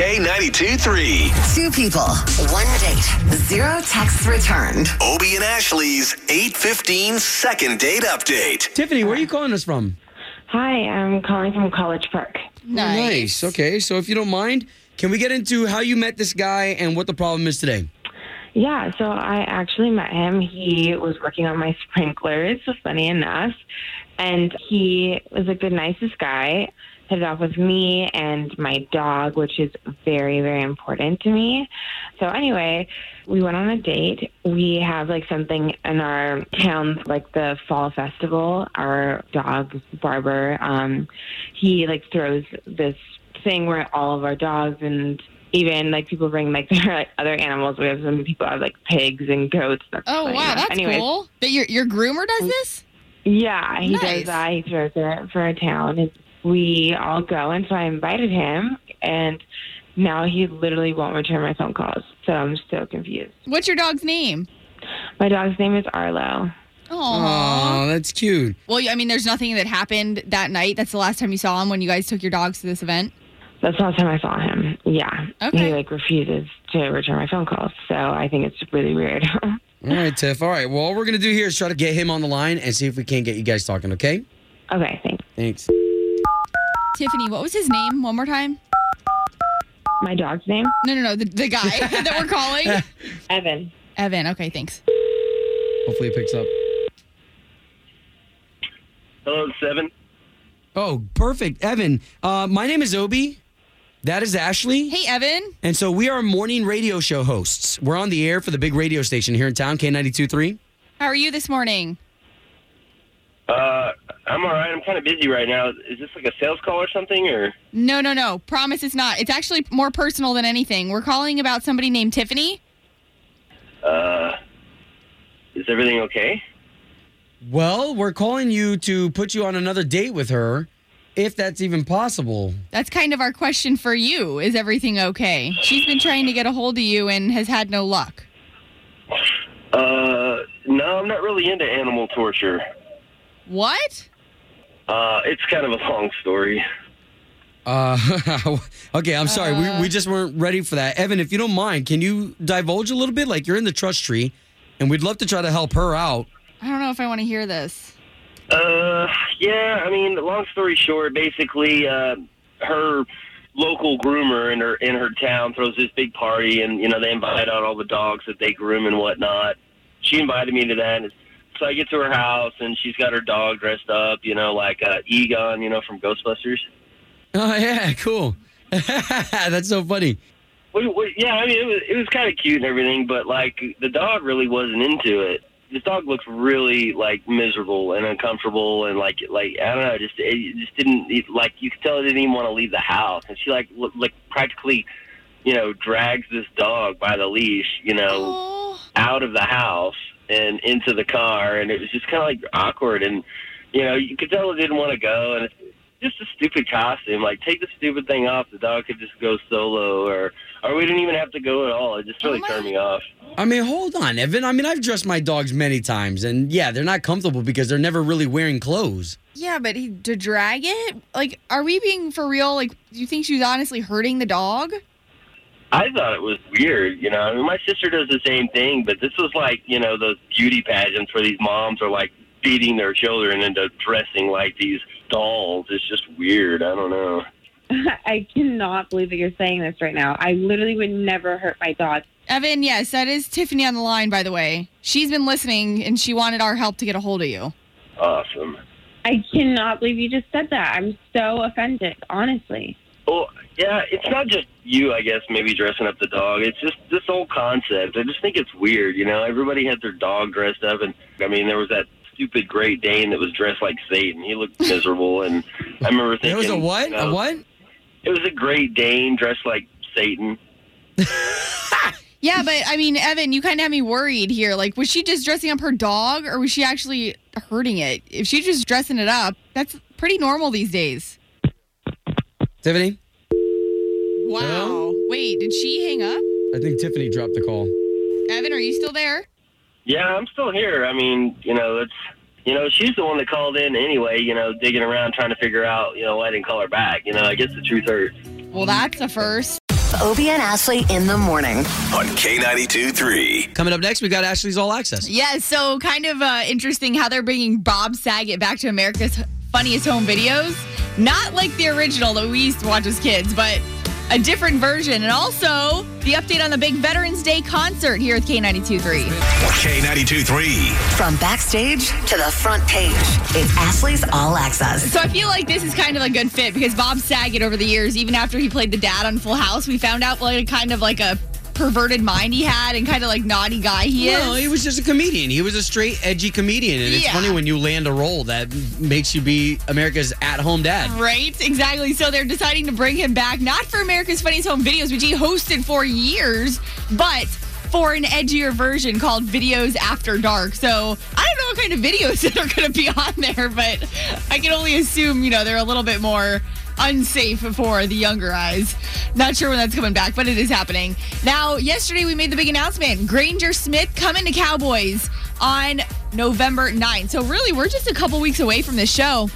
K92.3. Two people, one date, zero texts returned. Obie and Ashley's 8:15 second date update. Tiffany, where are you calling us from? Hi, I'm calling from College Park. Nice. Okay, so if you don't mind, can we get into how you met this guy and what the problem is today? Yeah, so I actually met him. He was working on my sprinklers, funny enough. And he was like the nicest guy. Hit it off with me and my dog, which is very, very important to me. So anyway, we went on a date. We have like something in our town, like the fall festival. Our dog, Barber, he like throws this thing where all of our dogs and even like people bring like their like, other animals. We have some people have like pigs and goats. That's cool. That your groomer does this? Yeah, he does that. He throws it for a town. We all go, and so I invited him, and now he literally won't return my phone calls, so I'm so confused. What's your dog's name? My dog's name is Arlo. Aww, that's cute. Well, I mean, there's nothing that happened that night. That's the last time you saw him when you guys took your dogs to this event? That's the last time I saw him, yeah. Okay. He, like, refuses to return my phone calls, so I think it's really weird. All right, Tiff. All right, well, all we're going to do here is try to get him on the line and see if we can get you guys talking, okay? Okay, thanks. Thanks. Tiffany, what was his name? One more time. My dog's name? No. The guy that we're calling? Evan. Evan. Okay, thanks. Hopefully he picks up. Hello, Evan. Oh, perfect. Evan, my name is Obie. That is Ashley. Hey, Evan. And so we are morning radio show hosts. We're on the air for the big radio station here in town, K92.3. How are you this morning? I'm all right. I'm kind of busy right now. Is this like a sales call or something? Or No. Promise it's not. It's actually more personal than anything. We're calling about somebody named Tiffany. Is everything okay? Well, we're calling you to put you on another date with her, if that's even possible. That's kind of our question for you. Is everything okay? She's been trying to get a hold of you and has had no luck. No, I'm not really into animal torture. What? It's kind of a long story. Okay, I'm sorry. We just weren't ready for that. Evan, if you don't mind, can you divulge a little bit? Like, you're in the trust tree, and we'd love to try to help her out. I don't know if I want to hear this. Yeah, I mean, long story short, basically, her local groomer in her town throws this big party, and, you know, they invite out all the dogs that they groom and whatnot. She invited me to that, and so I get to her house, and she's got her dog dressed up, you know, like Egon, you know, from Ghostbusters. Oh, yeah, cool. That's so funny. Yeah, I mean, it was kind of cute and everything, but, like, the dog really wasn't into it. The dog looked really, like, miserable and uncomfortable and, like I don't know, it just didn't, like, you could tell it didn't even want to leave the house. And she, like practically, you know, drags this dog by the leash, you know, out of the house and into the car, and it was just kind of, like, awkward, and, you know, you could tell it didn't want to go, and it's just a stupid costume. Like, take the stupid thing off, the dog could just go solo, or we didn't even have to go at all. It just really turned me off. I mean, hold on, Evan. I mean, I've dressed my dogs many times, and, yeah, they're not comfortable because they're never really wearing clothes. Yeah, but to drag it? Like, are we being for real? Like, do you think she's honestly hurting the dog? I thought it was weird, you know. I mean, my sister does the same thing, but this was like, you know, those beauty pageants where these moms are, like, feeding their children into dressing like these dolls. It's just weird. I don't know. I cannot believe that you're saying this right now. I literally would never hurt my dog. Evan, yes, that is Tiffany on the line, by the way. She's been listening, and she wanted our help to get a hold of you. Awesome. I cannot believe you just said that. I'm so offended, honestly. Well, yeah, it's not just you, I guess, maybe dressing up the dog. It's just this whole concept. I just think it's weird, you know? Everybody had their dog dressed up, and, I mean, there was that stupid Great Dane that was dressed like Satan. He looked miserable, and I remember thinking... There was a what? You know, a what? It was a Great Dane dressed like Satan. Yeah, but I mean, Evan, you kind of have me worried here. Like, was she just dressing up her dog, or was she actually hurting it? If she's just dressing it up, that's pretty normal these days. Tiffany? Wow. Hello? Wait, did she hang up? I think Tiffany dropped the call. Evan, are you still there? Yeah, I'm still here. I mean, she's the one that called in anyway, digging around trying to figure out, why I didn't call her back. I guess the truth hurts. Well, that's a first. Obie and Ashley in the morning on K92.3. Coming up next, we got Ashley's All Access. Yeah, so kind of interesting how they're bringing Bob Saget back to America's Funniest Home Videos. Not like the original that we used to watch as kids, but a different version. And also, the update on the big Veterans Day concert here at K92.3. K92.3. From backstage to the front page, it's Ashley's All Access. So I feel like this is kind of a good fit because Bob Saget over the years, even after he played the dad on Full House, we found out a perverted mind he had and kind of naughty guy he is. Well, he was just a comedian. He was a straight, edgy comedian. And It's funny when you land a role that makes you be America's at-home dad. Right? Exactly. So they're deciding to bring him back, not for America's Funniest Home Videos, which he hosted for years, but for an edgier version called Videos After Dark. So I don't know what kind of videos that are going to be on there, but I can only assume, they're a little bit more unsafe for the younger eyes. Not sure when that's coming back, but it is happening. Now, yesterday we made the big announcement. Granger Smith coming to Cowboys on November 9th. So really, we're just a couple weeks away from this show.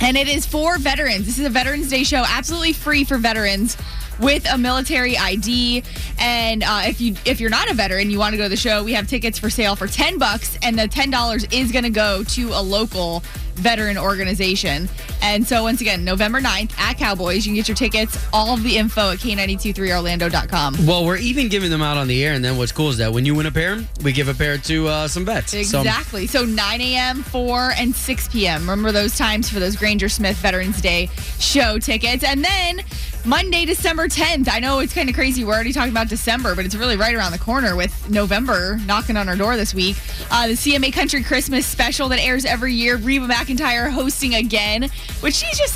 And it is for veterans. This is a Veterans Day show, absolutely free for veterans with a military ID. And if you're not a veteran, you want to go to the show, we have tickets for sale for $10, and the $10 is going to go to a local veteran organization. And so once again, November 9th at Cowboys, you can get your tickets, all of the info at K92.3 Orlando.com. Well, we're even giving them out on the air, and then what's cool is that when you win a pair, we give a pair to some vets. Exactly. So 9 a.m., 4, and 6 p.m. Remember those times for those Granger Smith Veterans Day show tickets. And then Monday, December 10th. I know it's kind of crazy. We're already talking about December, but it's really right around the corner with November knocking on our door this week. The CMA Country Christmas special that airs every year. Reba McIntyre hosting again, which she's just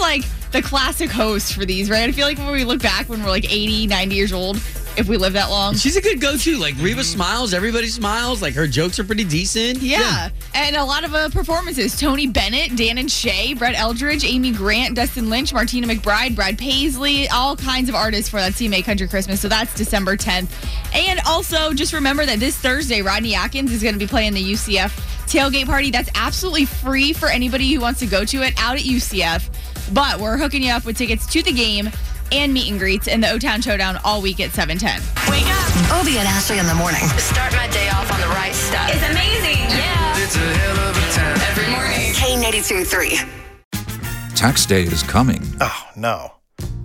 the classic host for these, right? I feel like when we look back when we're 80, 90 years old, if we live that long. She's a good go-to. Reba smiles. Everybody smiles. Her jokes are pretty decent. Yeah. And a lot of performances. Tony Bennett, Dan and Shay, Brett Eldridge, Amy Grant, Dustin Lynch, Martina McBride, Brad Paisley, all kinds of artists for that CMA Country Christmas. So that's December 10th. And also, just remember that this Thursday, Rodney Atkins is going to be playing the UCF tailgate party. That's absolutely free for anybody who wants to go to it out at UCF. But we're hooking you up with tickets to the game and meet and greets in the O-Town Showdown all week at 7:10. Wake up. Obie and Ashley in the morning. Start my day off on the right stuff. It's amazing. Yeah. It's a hell of a time. Every morning. K92.3. Tax day is coming. Oh, no.